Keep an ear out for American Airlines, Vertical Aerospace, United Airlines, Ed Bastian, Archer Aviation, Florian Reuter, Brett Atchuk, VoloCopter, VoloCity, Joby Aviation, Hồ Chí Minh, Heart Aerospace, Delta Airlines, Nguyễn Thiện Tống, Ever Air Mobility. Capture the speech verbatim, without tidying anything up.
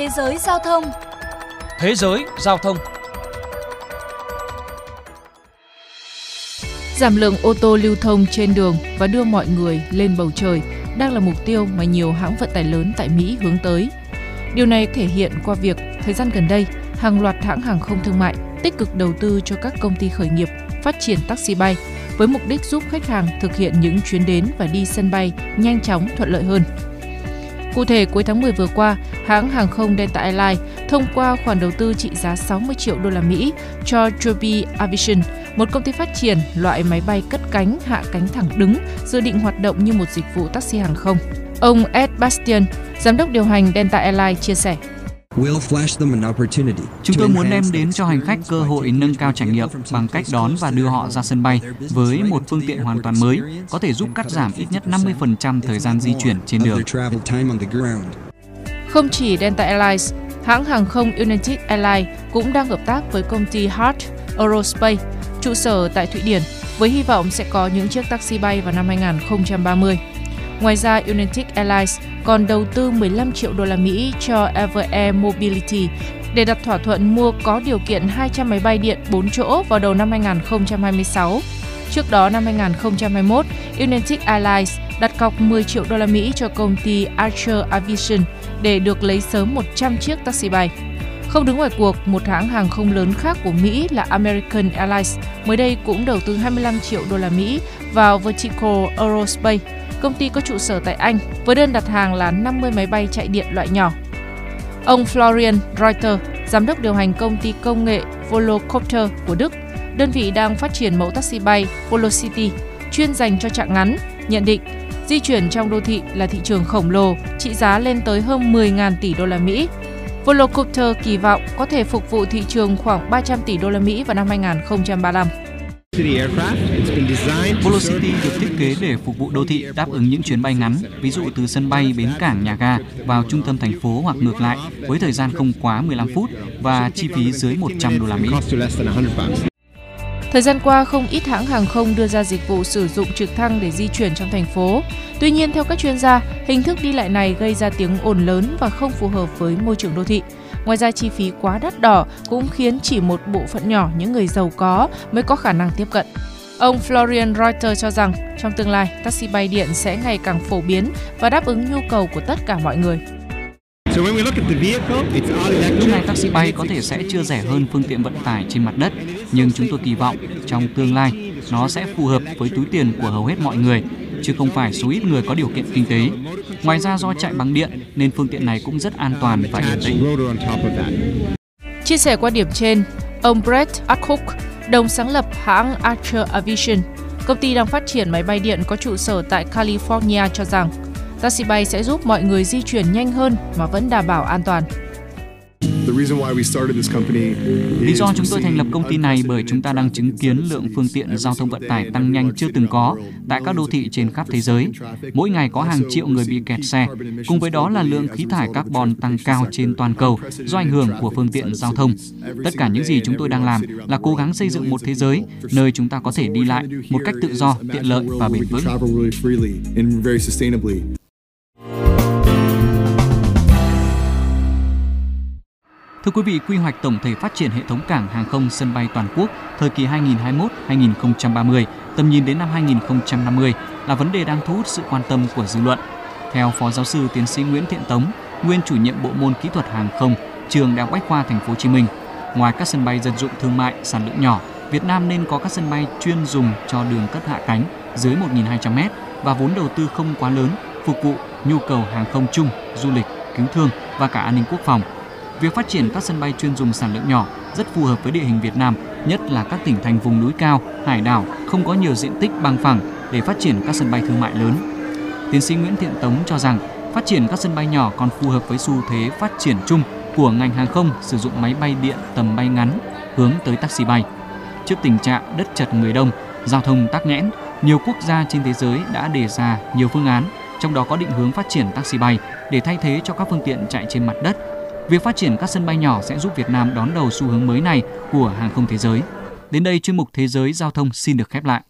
Thế giới giao thông. Thế giới giao thông. Giảm lượng ô tô lưu thông trên đường và đưa mọi người lên bầu trời đang là mục tiêu mà nhiều hãng vận tải lớn tại Mỹ hướng tới. Điều này thể hiện qua việc thời gian gần đây, hàng loạt hãng hàng không thương mại tích cực đầu tư cho các công ty khởi nghiệp phát triển taxi bay với mục đích giúp khách hàng thực hiện những chuyến đến và đi sân bay nhanh chóng thuận lợi hơn. Cụ thể, cuối tháng mười vừa qua, hãng hàng không Delta Airlines thông qua khoản đầu tư trị giá sáu mươi triệu đô la Mỹ cho Joby Aviation, một công ty phát triển loại máy bay cất cánh, hạ cánh thẳng đứng, dự định hoạt động như một dịch vụ taxi hàng không. Ông Ed Bastian, giám đốc điều hành Delta Airlines chia sẻ: "Chúng tôi muốn đem đến cho hành khách cơ hội nâng cao trải nghiệm bằng cách đón và đưa họ ra sân bay với một phương tiện hoàn toàn mới, có thể giúp cắt giảm ít nhất năm mươi phần trăm thời gian di chuyển trên đường." Không chỉ Delta Airlines, hãng hàng không United Airlines cũng đang hợp tác với công ty Heart Aerospace, trụ sở tại Thụy Điển, với hy vọng sẽ có những chiếc taxi bay vào năm hai không ba mươi. Ngoài ra, United Airlines còn đầu tư mười lăm triệu đô la Mỹ cho Ever Air Mobility để đặt thỏa thuận mua có điều kiện hai trăm máy bay điện bốn chỗ vào đầu năm hai không hai sáu. Trước đó, năm hai không hai mốt, United Airlines đặt cọc mười triệu đô la Mỹ cho công ty Archer Aviation để được lấy sớm một trăm chiếc taxi bay. Không đứng ngoài cuộc, một hãng hàng không lớn khác của Mỹ là American Airlines mới đây cũng đầu tư hai mươi lăm triệu đô la Mỹ vào Vertical Aerospace, công ty có trụ sở tại Anh, với đơn đặt hàng là năm mươi máy bay chạy điện loại nhỏ. Ông Florian Reuter, giám đốc điều hành công ty công nghệ VoloCopter của Đức, đơn vị đang phát triển mẫu taxi bay VoloCity chuyên dành cho chặng ngắn, nhận định di chuyển trong đô thị là thị trường khổng lồ, trị giá lên tới hơn mười nghìn tỷ đô la Mỹ. VoloCopter kỳ vọng có thể phục vụ thị trường khoảng ba trăm tỷ đô la Mỹ vào năm hai không ba lăm. VoloCity được thiết kế để phục vụ đô thị, đáp ứng những chuyến bay ngắn, ví dụ từ sân bay, bến cảng, nhà ga vào trung tâm thành phố hoặc ngược lại, với thời gian không quá mười lăm phút và chi phí dưới một trăm đô la Mỹ. Thời gian qua, không ít hãng hàng không đưa ra dịch vụ sử dụng trực thăng để di chuyển trong thành phố. Tuy nhiên, theo các chuyên gia, hình thức đi lại này gây ra tiếng ồn lớn và không phù hợp với môi trường đô thị. Ngoài ra, chi phí quá đắt đỏ cũng khiến chỉ một bộ phận nhỏ những người giàu có mới có khả năng tiếp cận. Ông Florian Reuter cho rằng, trong tương lai, taxi bay điện sẽ ngày càng phổ biến và đáp ứng nhu cầu của tất cả mọi người. Lúc này taxi bay có thể sẽ chưa rẻ hơn phương tiện vận tải trên mặt đất, nhưng chúng tôi kỳ vọng trong tương lai nó sẽ phù hợp với túi tiền của hầu hết mọi người, chứ không phải số ít người có điều kiện kinh tế. Ngoài ra, do chạy bằng điện nên phương tiện này cũng rất an toàn và yên tĩnh. Chia sẻ quan điểm trên, ông Brett Atchuk, đồng sáng lập hãng Archer Aviation, công ty đang phát triển máy bay điện có trụ sở tại California cho rằng, taxi bay sẽ giúp mọi người di chuyển nhanh hơn mà vẫn đảm bảo an toàn. Lý do chúng tôi thành lập công ty này bởi chúng ta đang chứng kiến lượng phương tiện giao thông vận tải tăng nhanh chưa từng có tại các đô thị trên khắp thế giới. Mỗi ngày có hàng triệu người bị kẹt xe, cùng với đó là lượng khí thải carbon tăng cao trên toàn cầu do ảnh hưởng của phương tiện giao thông. Tất cả những gì chúng tôi đang làm là cố gắng xây dựng một thế giới nơi chúng ta có thể đi lại một cách tự do, tiện lợi và bền vững. Thưa quý vị, quy hoạch tổng thể phát triển hệ thống cảng hàng không sân bay toàn quốc thời kỳ hai nghìn không trăm hai mươi mốt đến hai nghìn không trăm ba mươi, tầm nhìn đến năm hai nghìn không trăm năm mươi là vấn đề đang thu hút sự quan tâm của dư luận. Theo Phó Giáo sư Tiến sĩ Nguyễn Thiện Tống, nguyên chủ nhiệm bộ môn kỹ thuật hàng không, trường Đại học Bách khoa Thành phố Hồ Chí Minh, ngoài các sân bay dân dụng thương mại sản lượng nhỏ, Việt Nam nên có các sân bay chuyên dùng cho đường cất hạ cánh dưới một nghìn hai trăm mét và vốn đầu tư không quá lớn, phục vụ nhu cầu hàng không chung, du lịch, cứu thương và cả an ninh quốc phòng. Việc phát triển các sân bay chuyên dùng sản lượng nhỏ rất phù hợp với địa hình Việt Nam, nhất là các tỉnh thành vùng núi cao, hải đảo, không có nhiều diện tích bằng phẳng để phát triển các sân bay thương mại lớn. Tiến sĩ Nguyễn Thiện Tống cho rằng, phát triển các sân bay nhỏ còn phù hợp với xu thế phát triển chung của ngành hàng không sử dụng máy bay điện tầm bay ngắn hướng tới taxi bay. Trước tình trạng đất chật người đông, giao thông tắc nghẽn, nhiều quốc gia trên thế giới đã đề ra nhiều phương án, trong đó có định hướng phát triển taxi bay để thay thế cho các phương tiện chạy trên mặt đất. Việc phát triển các sân bay nhỏ sẽ giúp Việt Nam đón đầu xu hướng mới này của hàng không thế giới. Đến đây, chuyên mục Thế giới Giao thông xin được khép lại.